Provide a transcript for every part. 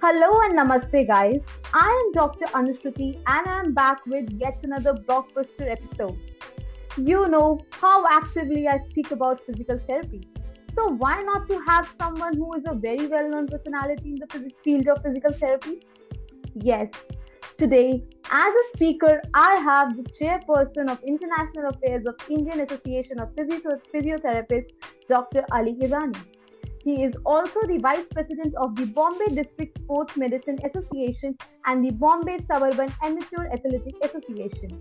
Hello and namaste guys, I am Dr. Anushruti and I am back with yet another blockbuster episode. You know how actively I speak about physical therapy. So why not to have someone who is a very well-known personality in the field of physical therapy? Yes, today as a speaker I have the chairperson of International Affairs of Indian Association of Physiotherapists, Dr. Ali Irani. He is also the Vice President of the Bombay District Sports Medicine Association and the Bombay Suburban Amateur Athletic Association.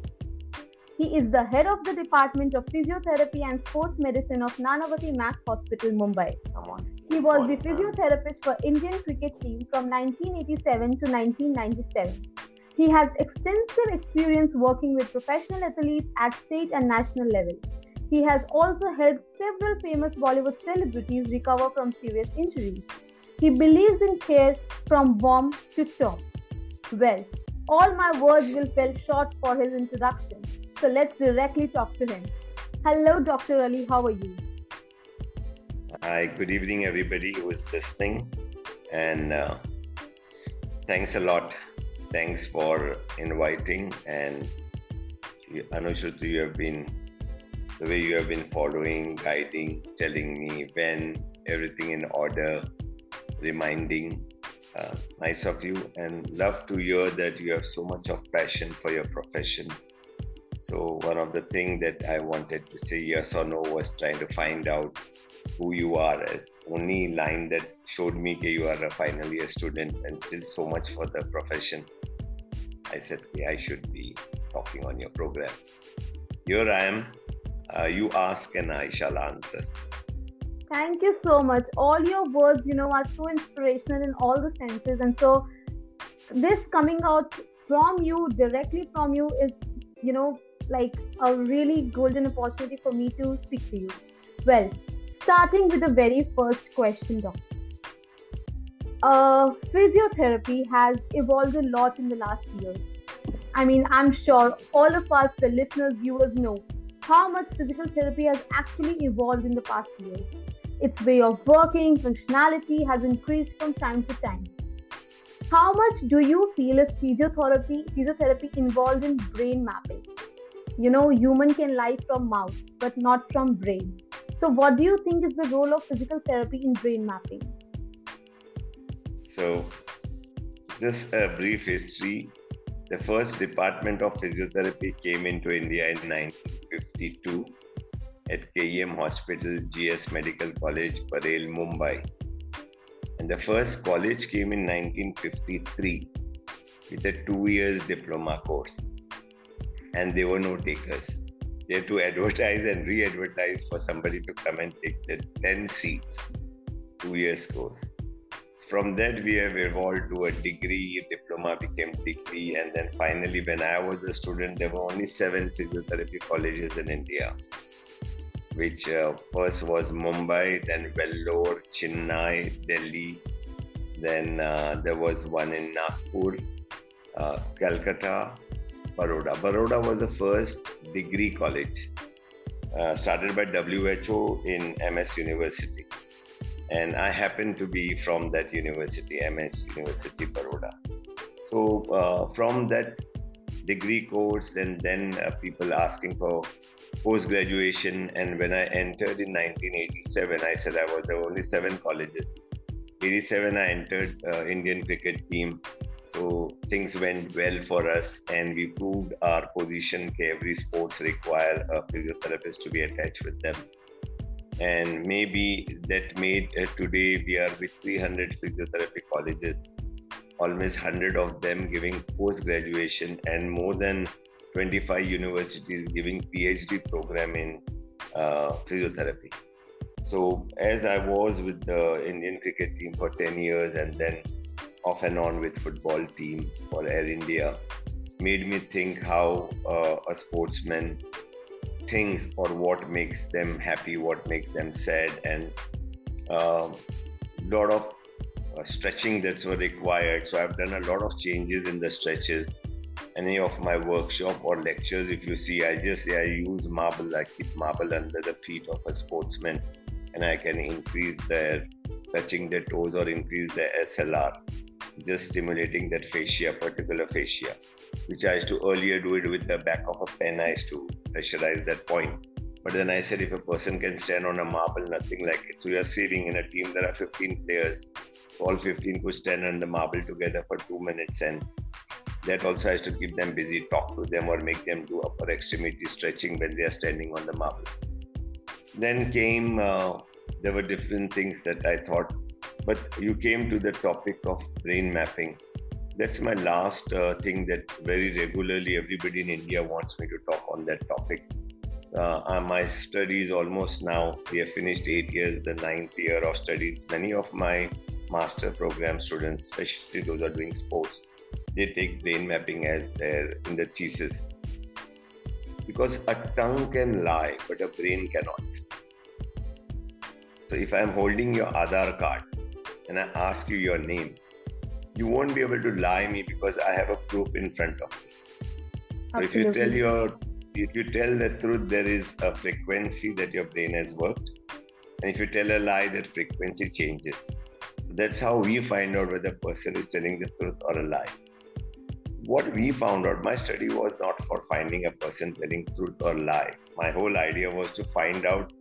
He is the head of the Department of Physiotherapy and Sports Medicine of Nanavati Max Hospital, Mumbai. He was the physiotherapist for Indian cricket team from 1987 to 1997. He has extensive experience working with professional athletes at state and national level. He has also helped several famous Bollywood celebrities recover from serious injuries. He believes in care from bomb to top. Well, all my words will fall short for his introduction. So let's directly talk to him. Hello, Dr. Ali, how are you? Hi, good evening, everybody who is listening. And thanks a lot. Thanks for inviting. And Anushruti, you have been, the way you have been following, guiding, telling me when, everything in order, reminding. Nice of you, and love to hear that you have so much of passion for your profession. So one of the things that I wanted to say yes or no was trying to find out who you are, as only line that showed me that you are finally a student and still so much for the profession. I said, I should be talking on your program. Here I am. You ask and I shall answer. Thank you so much. All your words, are so inspirational in all the senses. And so this coming out from you, directly from you is, like a really golden opportunity for me to speak to you. Well, starting with the very first question, Doctor. Physiotherapy has evolved a lot in the last years. I mean, I'm sure all of us, the listeners, viewers know how much physical therapy has actually evolved in the past years. Its way of working, functionality has increased from time to time. How much do you feel is physiotherapy involved in brain mapping? Human can lie from mouth, but not from brain. So what do you think is the role of physical therapy in brain mapping? So, just a brief history. The first department of physiotherapy came into India in 1952 at KEM Hospital, GS Medical College, Parel, Mumbai. And the first college came in 1953 with a 2-year diploma course. And there were no takers. They had to advertise and re-advertise for somebody to come and take the 10 seats, 2-year course. From that, we have evolved to a degree, diploma became degree, and then finally, when I was a student, there were only 7 physiotherapy colleges in India, which first was Mumbai, then Vellore, Chennai, Delhi, then there was one in Nagpur, Calcutta, Baroda. Baroda was the first degree college, started by WHO in MS University. And I happen to be from that university, MS University, Baroda. So from that degree course, and then people asking for post-graduation. And when I entered in 1987, I said I was the only 7 colleges. 87, I entered Indian cricket team. So things went well for us and we proved our position. Every sports require a physiotherapist to be attached with them. And maybe that made today we are with 300 physiotherapy colleges, almost 100 of them giving post-graduation and more than 25 universities giving PhD program in physiotherapy. So as I was with the Indian cricket team for 10 years and then off and on with football team for Air India, made me think how a sportsman things or what makes them happy, what makes them sad, and lot of stretching that's required. So I've done a lot of changes in the stretches. Any of my workshop or lectures, if you see, I use marble. I keep marble under the feet of a sportsman and I can increase their touching their toes or increase their SLR. just stimulating that fascia, particular fascia, which I used to earlier do it with the back of a pen. I used to pressurize that point. But then I said, if a person can stand on a marble, nothing like it. So you are saving in a team, there are 15 players. So all 15 could stand on the marble together for 2 minutes. And that also has to keep them busy, talk to them or make them do upper extremity stretching when they are standing on the marble. Then came, there were different things that I thought, but you came to the topic of brain mapping. That's my last thing that very regularly everybody in India wants me to talk on that topic. My studies almost now, we have finished 8 years, the 9th year of studies. Many of my master program students, especially those who are doing sports, they take brain mapping as their in the thesis. Because a tongue can lie, but a brain cannot. So if I'm holding your Aadhaar card and I ask you your name, you won't be able to lie me because I have a proof in front of me. So absolutely. If you tell the truth, there is a frequency that your brain has worked. And if you tell a lie, that frequency changes. So that's how we find out whether a person is telling the truth or a lie. What we found out, my study was not for finding a person telling truth or lie. My whole idea was to find out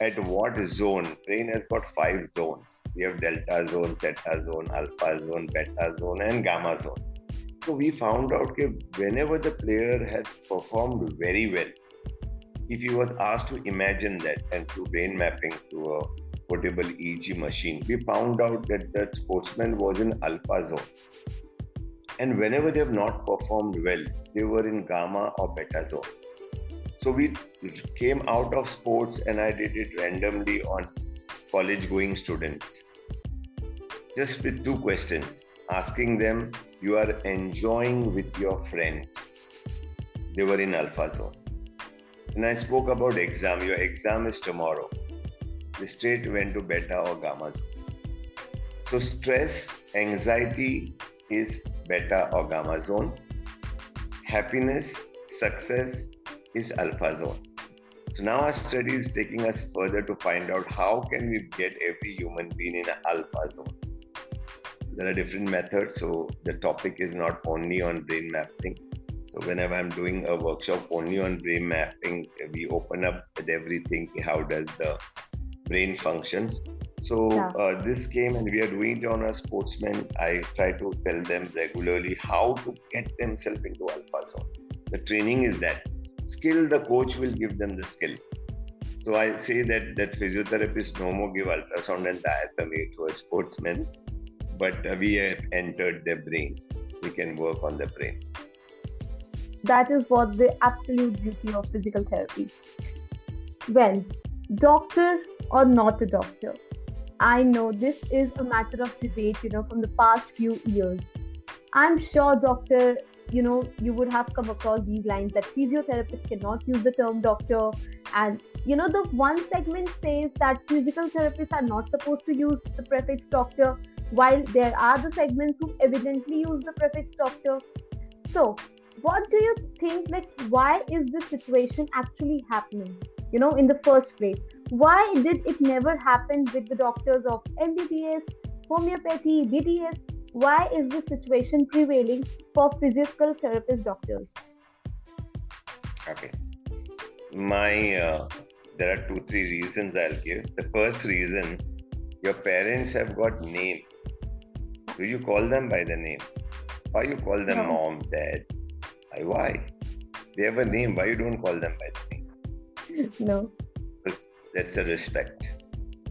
at what zone. Brain has got 5 zones. We have delta zone, theta zone, alpha zone, beta zone, and gamma zone. So we found out that whenever the player had performed very well, if he was asked to imagine that and through brain mapping through a portable EEG machine, we found out that the sportsman was in alpha zone. And whenever they have not performed well, they were in gamma or beta zone. So we came out of sports and I did it randomly on college-going students. Just with 2 questions, asking them, you are enjoying with your friends. They were in alpha zone. And I spoke about exam. Your exam is tomorrow. They straight went to beta or gamma zone. So stress, anxiety is beta or gamma zone. Happiness, success is alpha zone. So now our study is taking us further to find out how can we get every human being in an alpha zone. There are different methods, so the topic is not only on brain mapping. So whenever I'm doing a workshop only on brain mapping, we open up with everything, how does the brain functions. So this came and we are doing it on a sportsman. I try to tell them regularly how to get themselves into alpha zone. The training is that skill, the coach will give them the skill. So I say that physiotherapist no more give ultrasound and diathermy to a sportsman, but we have entered their brain. We can work on the brain. That is what the absolute beauty of physical therapy. Well, doctor or not a doctor, I know this is a matter of debate, from the past few years. I'm sure, doctor, you would have come across these lines that physiotherapists cannot use the term doctor. And, the one segment says that physical therapists are not supposed to use the prefix doctor, while there are the segments who evidently use the prefix doctor. So, what do you think, why is this situation actually happening, in the first place? Why did it never happen with the doctors of MBBS, homeopathy, DTS? Why is this situation prevailing for physical therapist doctors? Okay. There are 2-3 reasons I'll give. The first reason, your parents have got name. Do you call them by the name? Why you call them mom, dad? Why? They have a name. Why you don't call them by the name? No. That's a respect.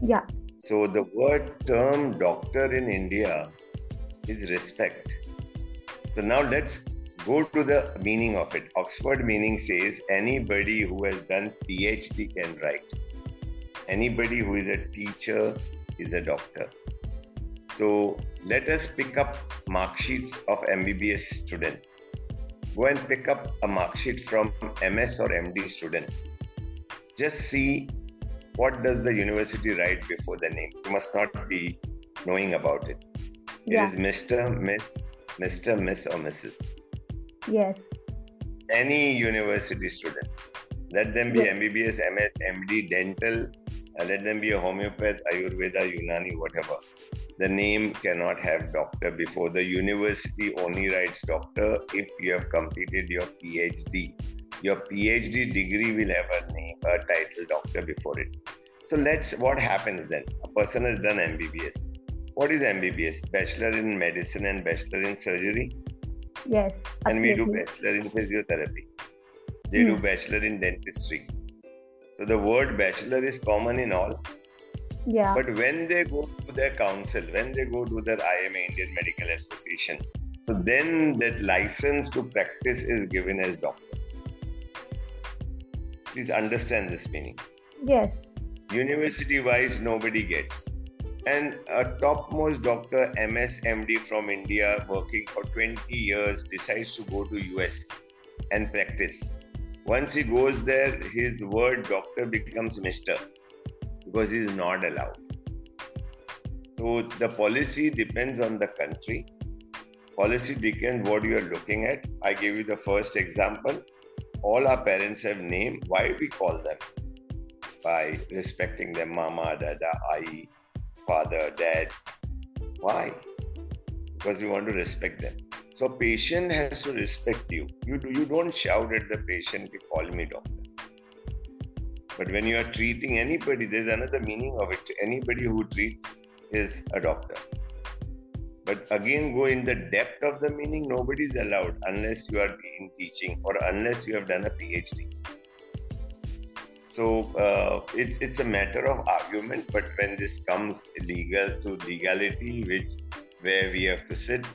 Yeah. So the term doctor in India is respect. So now let's go to the meaning of it. Oxford meaning says anybody who has done PhD can write. Anybody who is a teacher is a doctor. So let us pick up mark sheets of MBBS student. Go and pick up a mark sheet from MS or MD student. Just see what does the university write before the name. You must not be knowing about it. Yeah. It is Mr., Miss or Mrs. Yes. Any university student. Let them be MBBS, MS, MD, dental. Let them be a homeopath, Ayurveda, Unani, whatever. The name cannot have doctor before. The university only writes doctor if you have completed your PhD. Your PhD degree will have a name, a title doctor before it. So what happens then? A person has done MBBS. What is MBBS? Bachelor in medicine and bachelor in surgery. Yes. Absolutely. And we do bachelor in physiotherapy. They do bachelor in dentistry. So the word bachelor is common in all. Yeah. But when they go to their council, when they go to their IMA, Indian Medical Association, so then that license to practice is given as doctor. Please understand this meaning. Yes. University-wise, nobody gets. And a topmost doctor, MS, MD from India, working for 20 years, decides to go to US and practice. Once he goes there, his word doctor becomes Mr. because he is not allowed. So the policy depends on the country. Policy depends what you are looking at. I gave you the first example. All our parents have name. Why we call them? By respecting them, mama, dada, ai, father, dad. Why? Because we want to respect them. So patient has to respect you. You don't shout at the patient, call me doctor. But when you are treating anybody, there's another meaning of it. Anybody who treats is a doctor. But again, go in the depth of the meaning, nobody's allowed unless you are in teaching or unless you have done a PhD. So it's a matter of argument, but when this comes legal to legality, where we have to sit,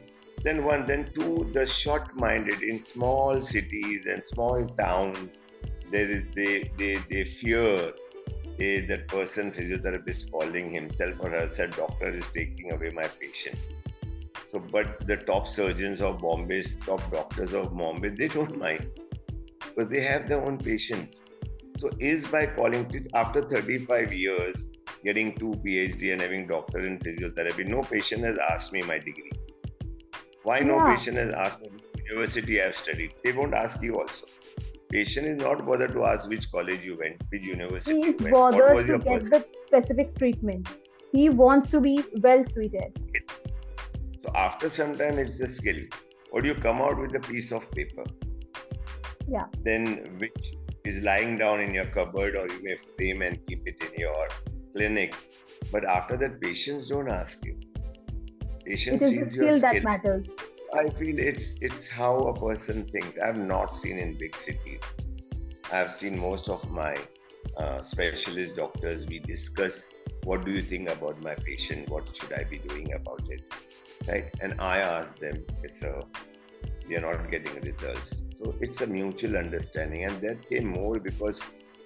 then one, then two, the short-minded in small cities and small towns, they fear that person, physiotherapist, calling himself or herself, doctor is taking away my patient. So, but the top surgeons of Bombay, top doctors of Bombay, they don't mind because they have their own patients. So is by calling, after 35 years, getting 2 PhD and having doctor in physiotherapy, no patient has asked me my degree. Why no patient has asked me which university I have studied? They won't ask you also. Patient is not bothered to ask which college you went, which university you went. He is bothered to get the specific treatment. He wants to be well treated. So after some time, it's a skill. Or you come out with a piece of paper. Yeah. Then which is lying down in your cupboard, or you may frame and keep it in your clinic. But after that, patients don't ask you. Patient sees your skill. It is the skill that matters. I feel it's how a person thinks. I have not seen in big cities. I have seen most of my specialist doctors. We discuss what do you think about my patient? What should I be doing about it? Right? And I ask them, so we are not getting results. So it's a mutual understanding, and that came more because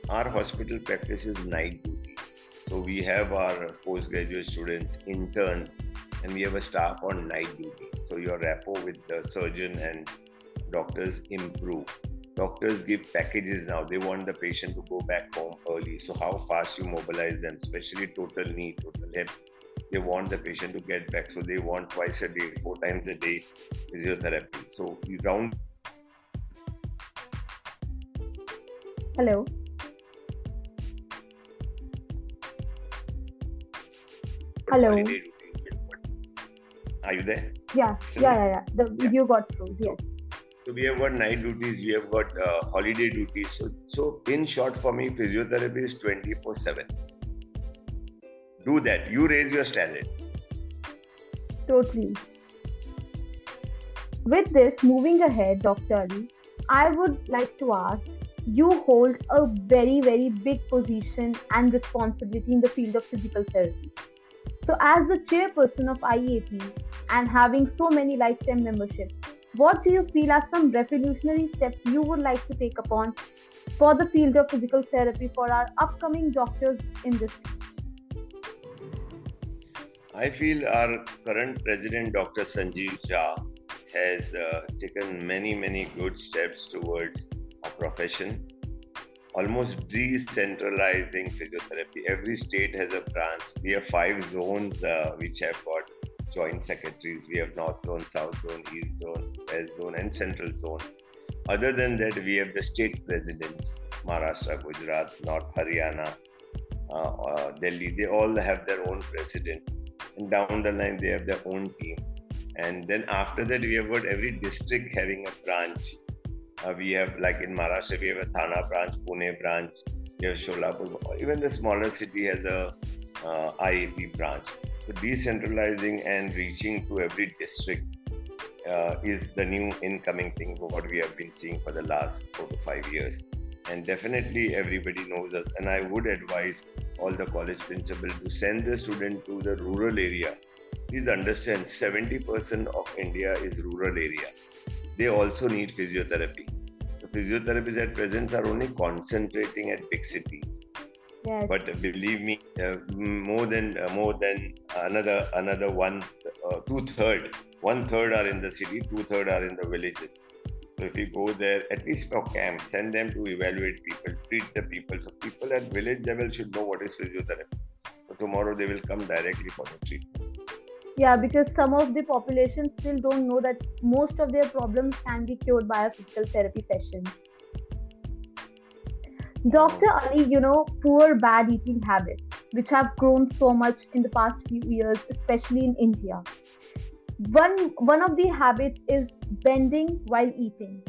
our hospital practice is night duty. So we have our postgraduate students, interns, and we have a staff on night duty. So your rapport with the surgeon and doctors improve. Doctors give packages now. They want the patient to go back home early. So how fast you mobilize them, especially total knee, total hip. They want the patient to get back. So they want twice a day, 4 times a day physiotherapy. So you round. Hello. Hello. Are you there? Yeah, so, The video got froze. Yes. So we have got night duties. We have got holiday duties. So in short, for me, physiotherapy is 24/7. Do that. You raise your standard. Totally. With this, moving ahead, Dr. Ali, I would like to ask, you hold a very, very big position and responsibility in the field of physical therapy. So as the chairperson of IEAP and having so many lifetime memberships, what do you feel are some revolutionary steps you would like to take upon for the field of physical therapy for our upcoming doctors in this field? I feel our current president, Dr. Sanjeev Jha, has taken many, many good steps towards our profession. Almost decentralizing physiotherapy. Every state has a branch. We have 5 zones which have got joint secretaries. We have North Zone, South Zone, East Zone, West Zone and Central Zone. Other than that, we have the state presidents, Maharashtra, Gujarat, North Haryana, Delhi. They all have their own president. and down the line they have their own team. And then after that, we have got every district having a branch. We have, like in Maharashtra, we have a Thana branch, Pune branch, we have Sholapur. Even the smaller city has a IAP branch. So decentralizing and reaching to every district is the new incoming thing for what we have been seeing for the last 4 to 5 years. And definitely everybody knows us. And I would advise all the college principals to send the student to the rural area. Please understand, 70% of India is rural area. They also need physiotherapy. So physiotherapists at present are only concentrating at big cities. Yes. But believe me, more than another one third are in the city, 2/3 are in the villages. So if you go there, at least for camp, send them to evaluate people, treat the people. So people at village level should know what is physiotherapy. So tomorrow they will come directly for the treatment. Yeah, because some of the population still don't know that most of their problems can be cured by a physical therapy session. Dr. Ali, poor bad eating habits, which have grown so much in the past few years, especially in India. One of the habits is bending while eating.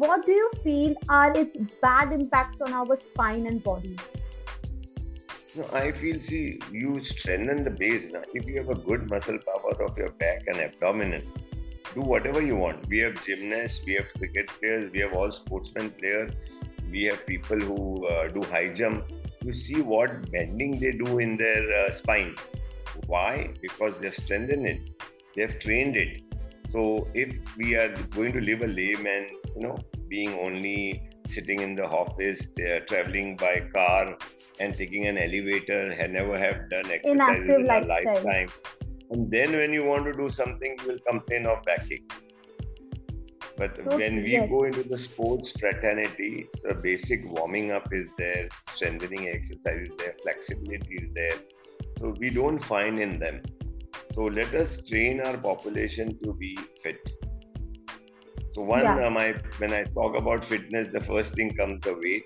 What do you feel are its bad impacts on our spine and body? No, I feel, you strengthen the base. Now, if you have a good muscle power of your back and abdominal, do whatever you want. We have gymnasts, we have cricket players, we have all sportsmen players, we have people who do high jump. You see what bending they do in their spine. Why? Because they have strengthened it. They have trained it. So if we are going to live a layman, being only sitting in the office, traveling by car and taking an elevator, and never have done exercises in our lifetime. And then when you want to do something, you will complain of backache. But when we go into the sports fraternity, so basic warming up is there, strengthening exercise is there, flexibility is there. So we don't find in them. So let us train our population to be fit. So when I talk about fitness, the first thing comes the weight.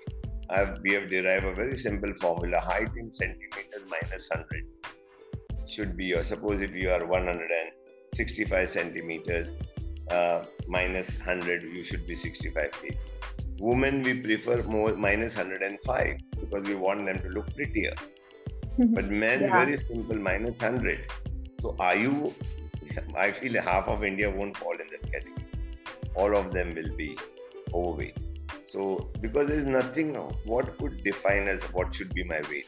We have derived a very simple formula: height in centimeters minus 100 should be your. Suppose if you are 165 centimeters minus 100, you should be 65 kg. Women, we prefer more minus 105 because we want them to look prettier. But men, very simple, minus 100. So I feel half of India won't fall in that category. All of them will be overweight. So, because there is nothing now, what could define as what should be my weight?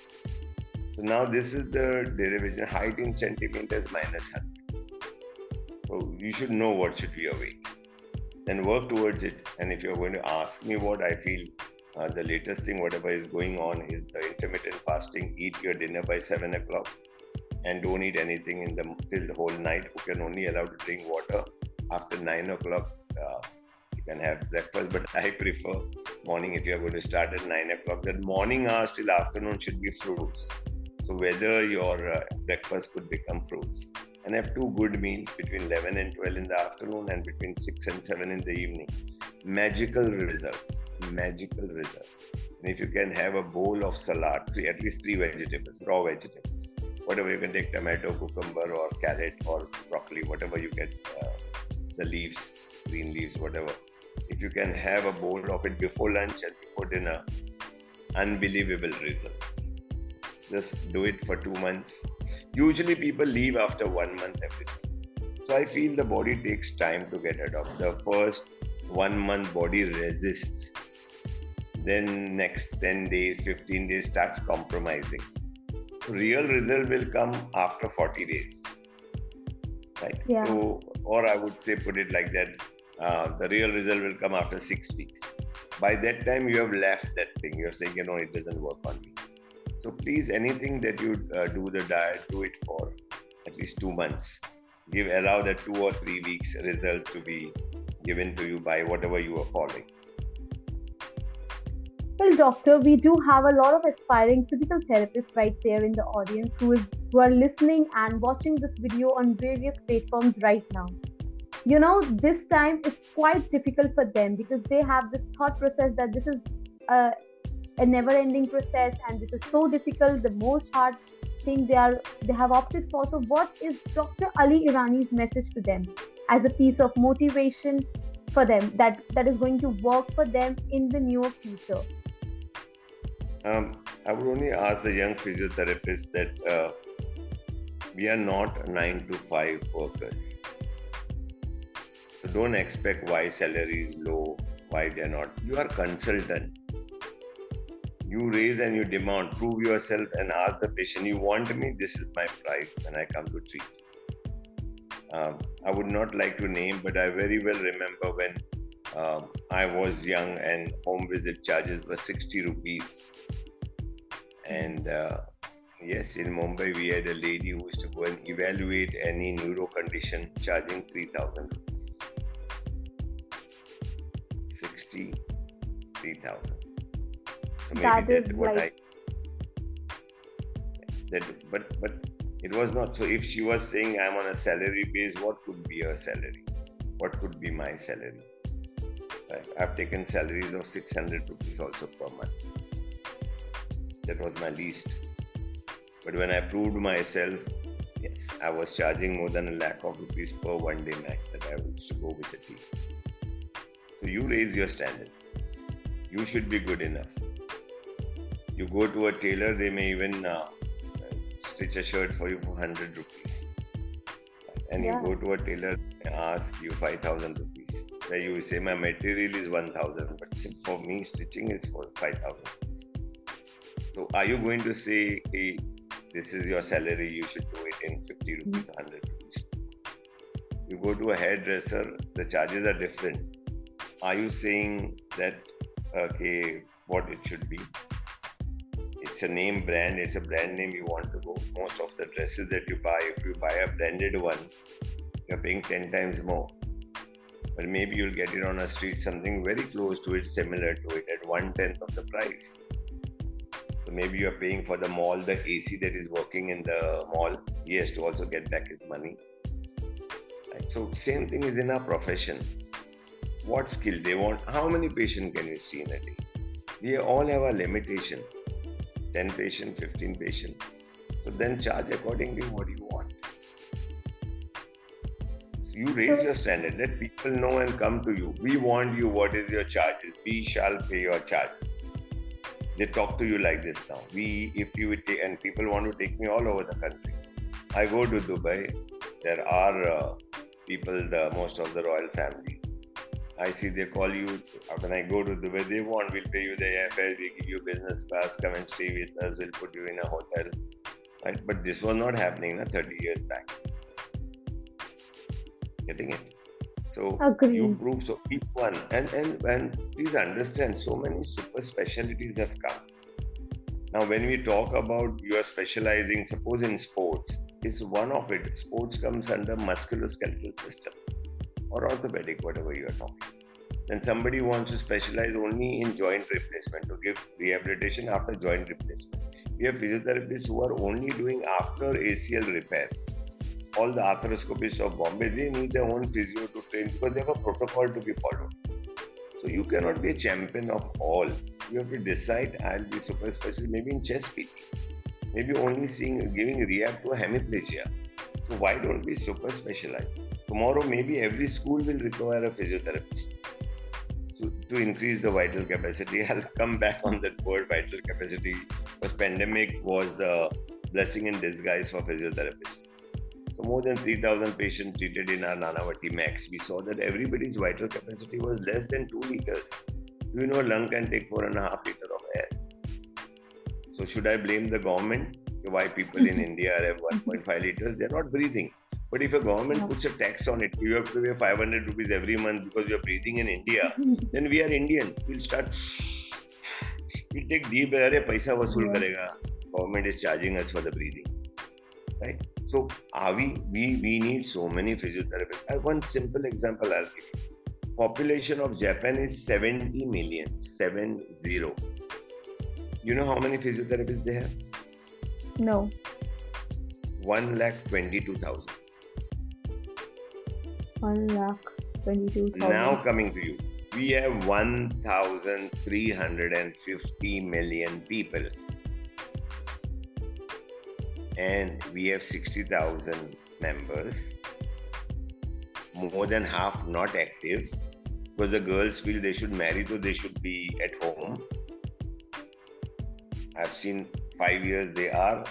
So now this is the derivation: height in centimeters minus 100. So you should know what should be your weight. Then work towards it. And if you're going to ask me what I feel, the latest thing, whatever is going on, is the intermittent fasting. Eat your dinner by 7 o'clock and don't eat anything till the whole night. You can only allow to drink water after 9 o'clock. You can have breakfast, but I prefer morning. If you are going to start at 9 o'clock, that morning hours till afternoon should be fruits. So whether your breakfast could become fruits, and have 2 good meals between 11 and 12 in the afternoon, and between 6 and 7 in the evening. Magical results. And if you can have a bowl of salad, at least three vegetables, raw vegetables, whatever you can take, tomato, cucumber or carrot or broccoli, whatever you get, the leaves, green leaves, whatever. If you can have a bowl of it before lunch and before dinner, unbelievable results. Just do it for 2 months. Usually people leave after 1 month everything. So I feel the body takes time to get rid of. The first 1 month body resists. Then next 10 days, 15 days starts compromising. Real result will come after 40 days. Right? Yeah. So, or I would say, put it like that, the real result will come after 6 weeks. By that time, you have left that thing. You're saying, it doesn't work on me. So please, anything that you do the diet, do it for at least 2 months. Allow that 2 or 3 weeks result to be given to you by whatever you are following. Well, doctor, we do have a lot of aspiring physical therapists right there in the audience who are listening and watching this video on various platforms right now. This time is quite difficult for them because they have this thought process that this is a never-ending process and this is so difficult, the most hard think they have opted for. So what is Dr. Ali Irani's message to them as a piece of motivation for them that is going to work for them in the near future? I would only ask the young physiotherapists that we are not 9-to-5 workers. So don't expect why salary is low, why they are not. You are consultant. You raise and you demand, prove yourself and ask the patient, you want me, this is my price when I come to treat. I would not like to name, but I very well remember when I was young and home visit charges were 60 rupees. And yes, in Mumbai, we had a lady who used to go and evaluate any neuro condition charging 3,000 rupees. 60, 3,000. So maybe that's what I... But it was not. So if she was saying I'm on a salary base, what could be her salary? What could be my salary? I've taken salaries of 600 rupees also per month. That was my least. But when I proved myself, yes, I was charging more than 1 lakh rupees per one day max that I used to go with the team. So you raise your standard. You should be good enough. You go to a tailor, they may even stitch a shirt for you for 100 rupees. And yeah. You go to a tailor and ask you 5,000 rupees. Where you say, my material is 1,000, but for me, stitching is for 5,000. So are you going to say, hey, this is your salary, you should do it in 50 rupees, 100 rupees? You go to a hairdresser, the charges are different. Are you saying that, okay, what it should be? It's a name brand, it's a brand name you want to go. Most of the dresses that you buy, if you buy a branded one, you're paying 10 times more. But maybe you'll get it on a street, something very close to it, similar to it, at 1/10 of the price. So maybe you are paying for the mall, the AC that is working in the mall, he has to also get back his money. Right? So same thing is in our profession. What skill they want, how many patients can you see in a day? We all have a limitation, 10 patients, 15 patients. So then charge accordingly what you want. So you raise your standard, let people know and come to you. We want you, what is your charges? We shall pay your charges. They talk to you like this now. People want to take me all over the country. I go to Dubai. There are people, most of the royal families. I see they call you. When I go to Dubai, they want, we'll pay you the airfare, we give you business class, come and stay with us, we'll put you in a hotel. Right? But this was not happening 30 years back. Getting it? So Agreed. You prove, so each one, and please understand, so many super specialties have come. Now when we talk about you are specializing, suppose in sports, it's one of it. Sports comes under musculoskeletal system or orthopedic, whatever you are talking. Then somebody wants to specialize only in joint replacement to give rehabilitation after joint replacement. We have physiotherapists who are only doing after ACL repair. All the arthroscopists of Bombay, they need their own physio to train because they have a protocol to be followed. So you cannot be a champion of all. You have to decide, I'll be super specialist, maybe in chest PT, maybe only giving rehab to a hemiplegia. So why don't we super specialize? Tomorrow, maybe every school will require a physiotherapist. So to increase the vital capacity, I'll come back on that word vital capacity, because pandemic was a blessing in disguise for physiotherapists. So more than 3,000 patients treated in our Nanavati Max. We saw that everybody's vital capacity was less than 2 liters. You know, lung can take 4.5 liters of air. So should I blame the government? Why people in India have 1.5 liters? They're not breathing. But if a government puts a tax on it, you have to pay 500 rupees every month because you're breathing in India, then we are Indians. We'll take deep breath, paisa vasool karega. Government is charging us for the breathing. Right? So are we need so many physiotherapists. One simple example I'll give you. Population of Japan is 70 million, 7-0. You know how many physiotherapists they have? No. 122,000. 122,000. Now coming to you. We have 1,350 million people. and we have 60,000 members. More than half not active, because the girls feel they should marry, so they should be at home. I've seen 5 years they are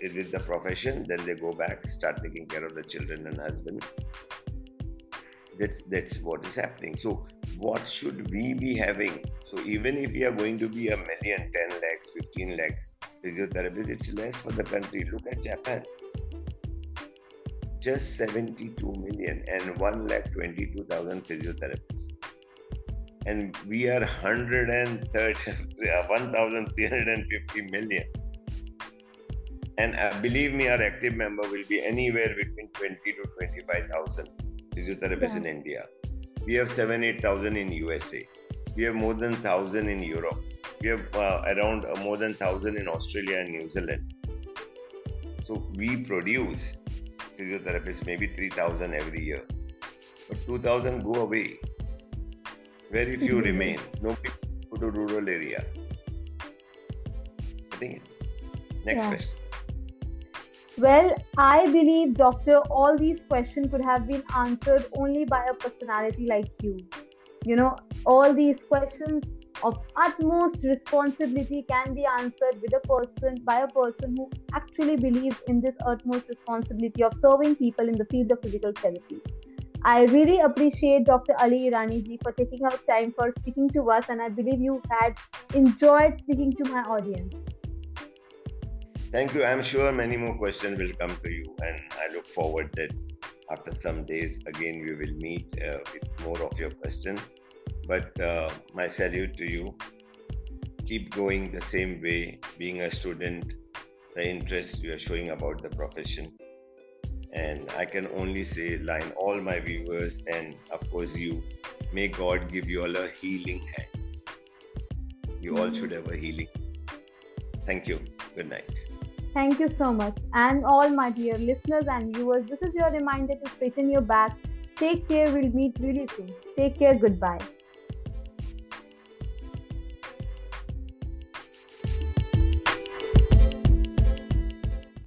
with the profession, then they go back, start taking care of the children and husband. That's what is happening. So what should we be having? So even if we are going to be 1 million, 10 lakhs, 15 lakhs physiotherapists, it's less for the country. Look at Japan. Just 72 million and 122,000 physiotherapists. And we are 1,350 million. And believe me, our active member will be anywhere between 20 to 25,000 physiotherapists in India. We have 7,000-8,000 in USA. We have more than 1,000 in Europe. We have around more than 1,000 in Australia and New Zealand. So we produce physiotherapists, maybe 3,000 every year. But 2,000 go away. Very few remain. Nobody go to rural area. I think. Next question. Well, I believe, Doctor, all these questions could have been answered only by a personality like you. You know, all these questions of utmost responsibility can be answered with by a person who actually believes in this utmost responsibility of serving people in the field of physical therapy. I really appreciate Dr. Ali Irani ji for taking out time for speaking to us, and I believe you had enjoyed speaking to my audience. Thank you. I'm sure many more questions will come to you, and I look forward that after some days again we will meet with more of your questions. But my salute to you. Keep going the same way, being a student, the interest you are showing about the profession. And I can only say, line all my viewers and of course you, may God give you all a healing hand. You all should have a healing. Thank you. Good night. Thank you so much. And all my dear listeners and viewers, this is your reminder to straighten your back. Take care. We'll meet really soon. Take care. Goodbye.